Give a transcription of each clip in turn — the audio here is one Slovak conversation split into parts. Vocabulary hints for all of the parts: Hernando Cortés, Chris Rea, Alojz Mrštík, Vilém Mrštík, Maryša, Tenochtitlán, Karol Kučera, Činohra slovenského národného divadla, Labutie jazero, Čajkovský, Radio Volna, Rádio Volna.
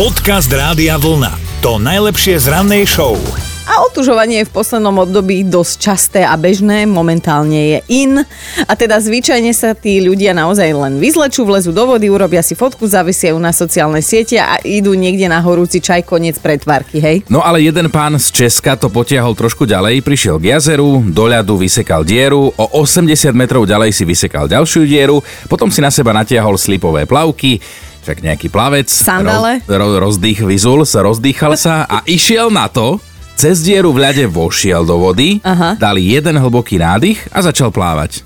Podcast Rádia Volna. To najlepšie z rannej show. A otužovanie je v poslednom období dosť časté a bežné, momentálne je in. A teda zvyčajne sa tí ľudia naozaj len vyzlečú, vlezú do vody, urobia si fotku, zavisia ju na sociálne siete a idú niekde na horúci čaj, koniec pretvárky, hej? No ale jeden pán z Česka to potiahol trošku ďalej, prišiel k jazeru, do ľadu vysekal dieru, o 80 metrov ďalej si vysekal ďalšiu dieru, potom si na seba natiahol slipové plavky, však nejaký plavec, rozdýchal sa a išiel na to. Cez dieru v ľade vošiel do vody, dal jeden hlboký nádych a začal plávať.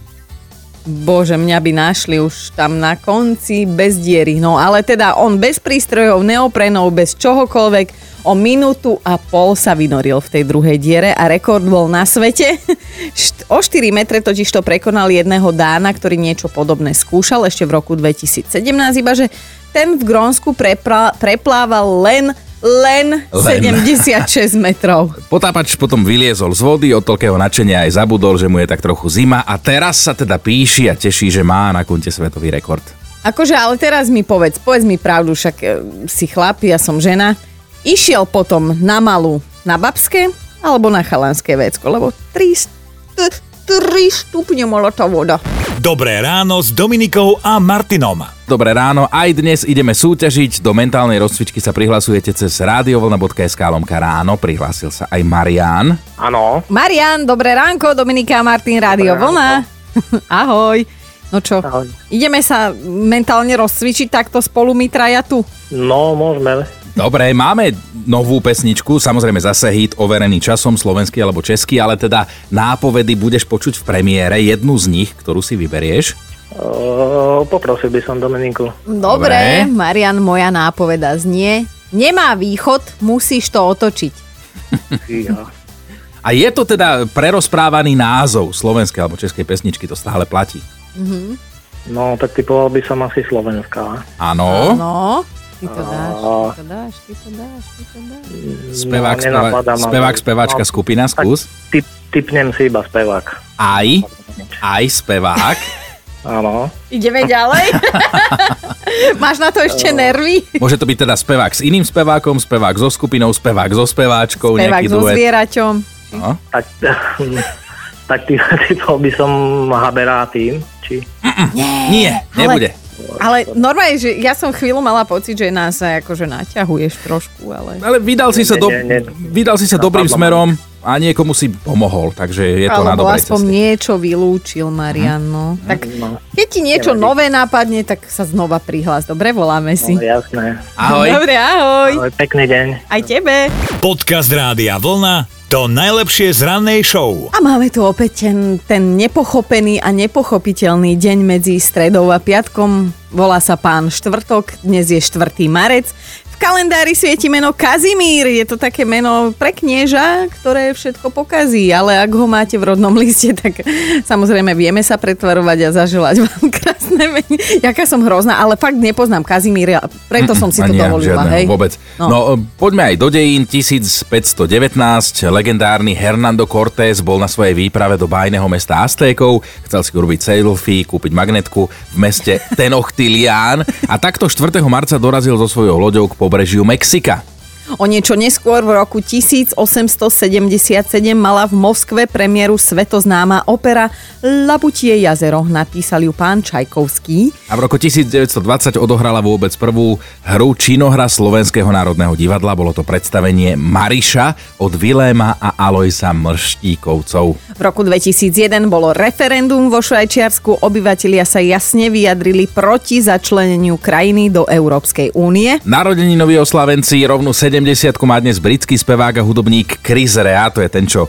Bože, mňa by našli už tam na konci bez diery. No ale teda on bez prístrojov, neoprenov, bez čohokoľvek, o minútu a pol sa vynoril v tej druhej diere a rekord bol na svete. O 4 metre totiž to prekonal jedného Dána, ktorý niečo podobné skúšal ešte v roku 2017, ibaže ten v Grónsku preplával len 76 metrov. Potápač potom vyliezol z vody, od toľkého nadšenia aj zabudol, že mu je tak trochu zima a teraz sa teda píši a teší, že má na konte svetový rekord. Akože, ale teraz mi povedz mi pravdu, však si chlap, ja som žena. Išiel potom na malú, na babské alebo na chalanské vécko, lebo 3 stupne mala tá voda. Dobré ráno s Dominikou a Martinom. Dobré ráno, aj dnes ideme súťažiť. Do mentálnej rozcvičky sa prihlasujete cez radiovolna.sk/ráno. Prihlásil sa aj Marián. Áno. Marián, dobré ránko, Dominika a Martin, Rádio Volna. Ahoj. No čo, ahoj. Ideme sa mentálne rozcvičiť takto spolu my traja tu? No, môžeme. Dobre, máme novú pesničku, samozrejme zase hit overený časom, slovenský alebo český, ale teda nápovedy budeš počuť v premiére, jednu z nich, ktorú si vyberieš. Poprosil by som Dominiku. Dobre, Marian, moja nápoveda znie: nemá východ, musíš to otočiť. A je to teda prerozprávaný názov slovenskej alebo českej pesničky, to stále platí. Mhm. No, tak typoval by som asi slovenská. Áno. Áno. Ty to dáš. Spevák, speváčka, skupina, skús. Tipnem si iba spevák. Aj spevák. Áno. Ideme ďalej? Máš na to ešte nervy? Môže to byť teda spevák s iným spevákom, spevák so skupinou, spevák so speváčkou, spevák so zvieraťom. No. Tak typoval by som Haberátim, či... Nie, nebude. Ale normálne, že ja som chvíľu mala pocit, že nás akože naťahuješ trošku, ale... Ale vydal si sa dobrým smerom a niekomu si pomohol, takže je to na dobrej ceste. Alebo aspoň niečo vylúčil, Marian, no. Tak keď ti niečo nové nápadne, tak sa znova prihlás. Dobre, voláme si. No, jasné. Ahoj. Dobre, ahoj. Ahoj, pekný deň. Aj tebe. Podcast Rádia Vlna. To najlepšie z rannej show. A máme tu opäť ten nepochopený a nepochopiteľný deň medzi stredou a piatkom. Volá sa pán Štvrtok, dnes je 4. marec. V kalendári svieti meno Kazimír, je to také meno pre knieža, ktoré všetko pokazí, ale ak ho máte v rodnom liste, tak samozrejme vieme sa pretvarovať a zaželať vám krásne meno. Jaká som hrozná, ale fakt nepoznám Kazimíra, preto som si to dovolila. Žiadne, hej? Vôbec. No, poďme aj do dejín. 1519, legendárny Hernando Cortés bol na svojej výprave do bájneho mesta Aztékov, chcel si urobiť selfie, kúpiť magnetku v meste Tenochtitlán a takto 4. marca dorazil so svojou loďou k pobrežiu Mexika. O niečo neskôr v roku 1877 mala v Moskve premiéru svetoznáma opera Labutie jazero. Napísal ju pán Čajkovský. A v roku 1920 odohrala vôbec prvú hru Činohra slovenského národného divadla. Bolo to predstavenie Maryša od Viléma a Alojza Mrštíkovcov. V roku 2001 bolo referendum vo Švajčiarsku. Obyvatelia sa jasne vyjadrili proti začleneniu krajiny do Európskej únie. Narodeninoví oslávenci rovnú 70-ku má dnes britský spevák a hudobník Chris Rea, to je ten, čo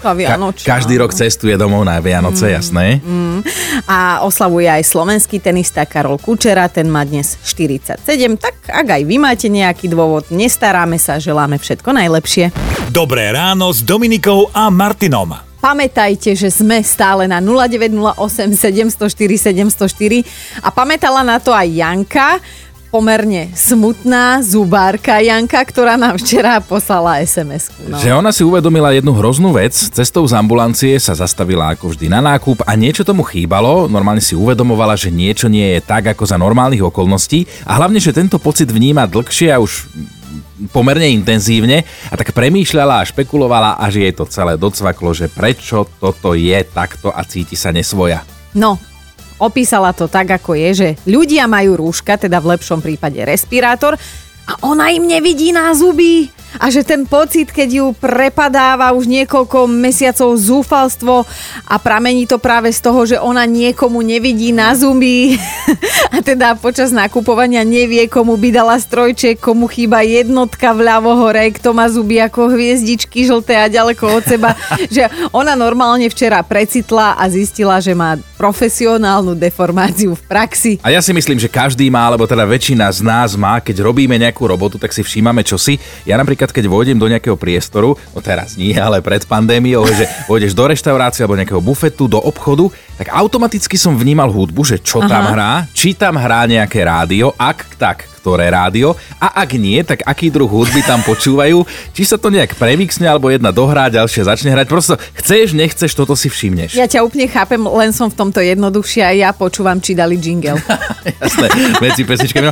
každý rok cestuje domov na Vianoce, jasné. A oslavuje aj slovenský tenista Karol Kučera, ten má dnes 47, tak ak aj vy máte nejaký dôvod, nestaráme sa, želáme všetko najlepšie. Dobré ráno s Dominikou a Martinom. Pamätajte, že sme stále na 0908 704 704 a pamätala na to aj Janka, pomerne smutná zubárka Janka, ktorá nám včera poslala SMS-ku. No. Že ona si uvedomila jednu hroznú vec, cestou z ambulancie sa zastavila ako vždy na nákup a niečo tomu chýbalo, normálne si uvedomovala, že niečo nie je tak ako za normálnych okolností a hlavne, že tento pocit vníma dlhšie a už pomerne intenzívne a tak premýšľala a špekulovala, až jej to celé docvaklo, že prečo toto je takto a cíti sa nesvoja. No, opísala to tak, ako je, že ľudia majú rúška, teda v lepšom prípade respirátor, a ona im nevidí na zuby a že ten pocit, keď ju prepadáva už niekoľko mesiacov zúfalstvo a pramení to práve z toho, že ona niekomu nevidí na zuby a teda počas nakupovania nevie, komu by dala strojček, komu chýba jednotka vľavo hore, kto má zuby ako hviezdičky žlté a ďaleko od seba, že ona normálne včera precitla a zistila, že má profesionálnu deformáciu v praxi. A ja si myslím, že každý má, alebo teda väčšina z nás má, keď robíme nejakú robotu, tak si všímame čosi. Ja napríklad, keď vôjdem do nejakého priestoru, no teraz nie, ale pred pandémiou, že vôjdeš do reštaurácie alebo nejakého bufetu, do obchodu, tak automaticky som vnímal hudbu, že čo tam hrá, či tam hrá nejaké rádio, ak tak, ktoré rádio, a ak nie, tak aký druh hudby tam počúvajú, či sa to nejak premixne, alebo jedna dohrá, ďalšia začne hrať, prosto chceš, nechceš, toto si všimneš. Ja ťa úplne chápem, len som v tomto jednoduchšia, ja počúvam, či dali jingle. Jasné, medzi pesničkami.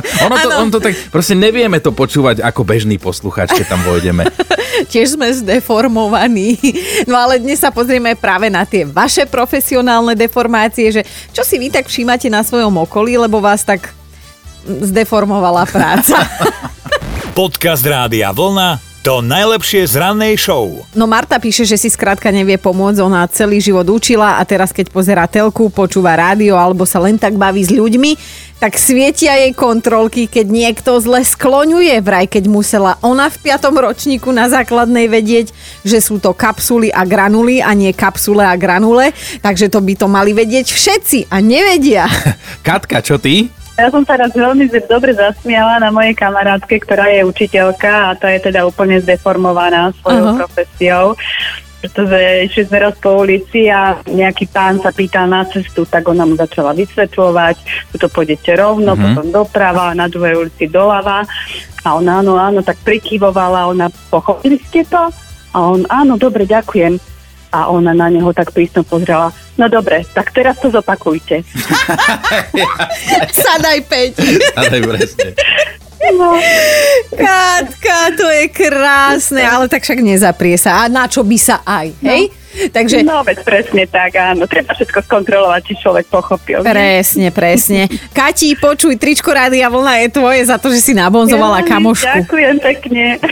Ono to tak, proste nevieme to počúvať ako bežný poslucháč, keď tam vojdeme. Tiež sme zdeformovaní. No ale dnes sa pozrieme práve na tie vaše profesionálne deformácie, že čo si vy tak všímate na svojom okolí, lebo vás tak zdeformovala práca. Podcast Rádia Volna, to najlepšie z rannej show. No Marta píše, že si skrátka nevie pomôcť, ona celý život učila a teraz keď pozerá telku, počúva rádio alebo sa len tak baví s ľuďmi, tak svietia jej kontrolky, keď niekto zle skloňuje, vraj keď musela ona v 5. ročníku na základnej vedieť, že sú to kapsuly a granuly a nie kapsule a granule, takže to by to mali vedieť všetci a nevedia. Katka, čo ty? Ja som sa raz veľmi dobre zasmiala na mojej kamarátke, ktorá je učiteľka a tá je teda úplne zdeformovaná svojou profesiou, pretože išli sme raz po ulici a nejaký pán sa pýtal na cestu, tak ona mu začala vysvetľovať, tuto pôjdete rovno, potom doprava, na druhej ulici doľava a ona áno, tak prikývovala, ona pochopili ste to? A on áno, dobre, ďakujem. A ona na neho tak prísno pozrela. No dobre, tak teraz to zopakujte. Sadaj 5. Sadaj presne. No. Katka, to je krásne, ale tak však nezaprie sa. A na čo by sa aj, hej? No. Takže... No, veď presne tak, áno. Treba všetko skontrolovať, či človek pochopil. Presne. Kati, počuj, tričko Rádia Vlna je tvoje za to, že si nabonzovala kamošku. Ďakujem pekne.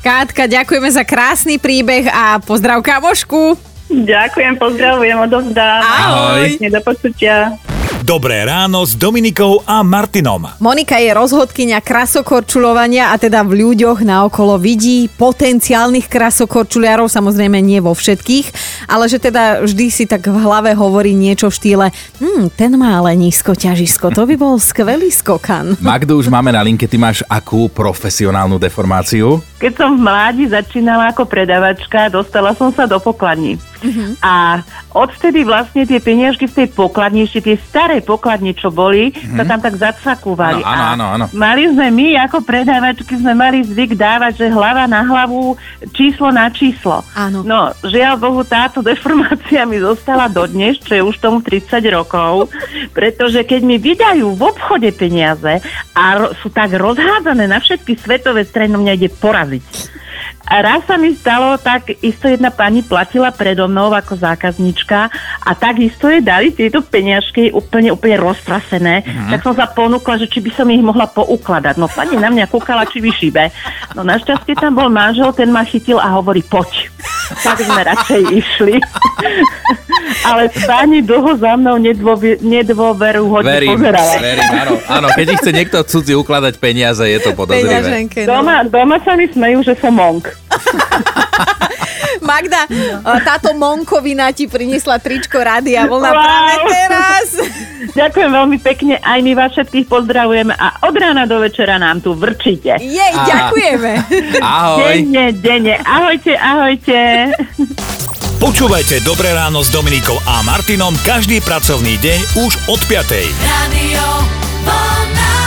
Kátka, ďakujeme za krásny príbeh a pozdrav kamošku. Ďakujem, pozdravujem, odovzdám. Ahoj. Do počutia. Dobré ráno s Dominikou a Martinom. Monika je rozhodkyňa krasokorčulovania a teda v ľuďoch naokolo vidí potenciálnych krasokorčuliarov, samozrejme nie vo všetkých, ale že teda vždy si tak v hlave hovorí niečo v štýle ten má ale nízko ťažisko, to by bol skvelý skokan. Magdu už máme na linke, ty máš akú profesionálnu deformáciu? Keď som v mládi začínala ako predavačka, dostala som sa do pokladní. A odtedy vlastne tie peniažky v tej pokladni, ešte tie staré pokladne, čo boli, sa tam tak zacakúvali. No, áno. Mali sme my, ako predávačky, sme mali zvyk dávať, že hlava na hlavu, číslo na číslo. Áno. No, žiaľ Bohu, táto deformácia mi zostala dodnes, čo je už tomu 30 rokov, pretože keď mi vydajú v obchode peniaze a sú tak rozhádzané na všetky svetové strany, mňa ide poraziť. A raz sa mi stalo, tak isto jedna pani platila predo mnou ako zákaznička a takisto jej dali tieto peniažky úplne roztrasené. Tak som sa ponúkla, že či by som ich mohla poukladať. No pani na mňa kúkala, či vyšíbe. No našťastie tam bol manžel, ten ma chytil a hovorí poď. Tak sme radšej išli. Ale pani dlho za mnou nedôveruhodne pozerala. Verím, áno. Keď ich chce niekto cudzí ukladať peniaze, je to podozrivé. Doma sa mi smejú, že som monk. Magda, táto monkovina ti priniesla tričko Rádia Vlna práve teraz. Ďakujem veľmi pekne, aj my vás všetkých pozdravujeme a od rána do večera nám tu vrčite. Jej, ďakujeme. Ahoj. Denne. Ahojte. Počúvajte Dobré ráno s Dominikou a Martinom každý pracovný deň už od 5:00. Radio Volna.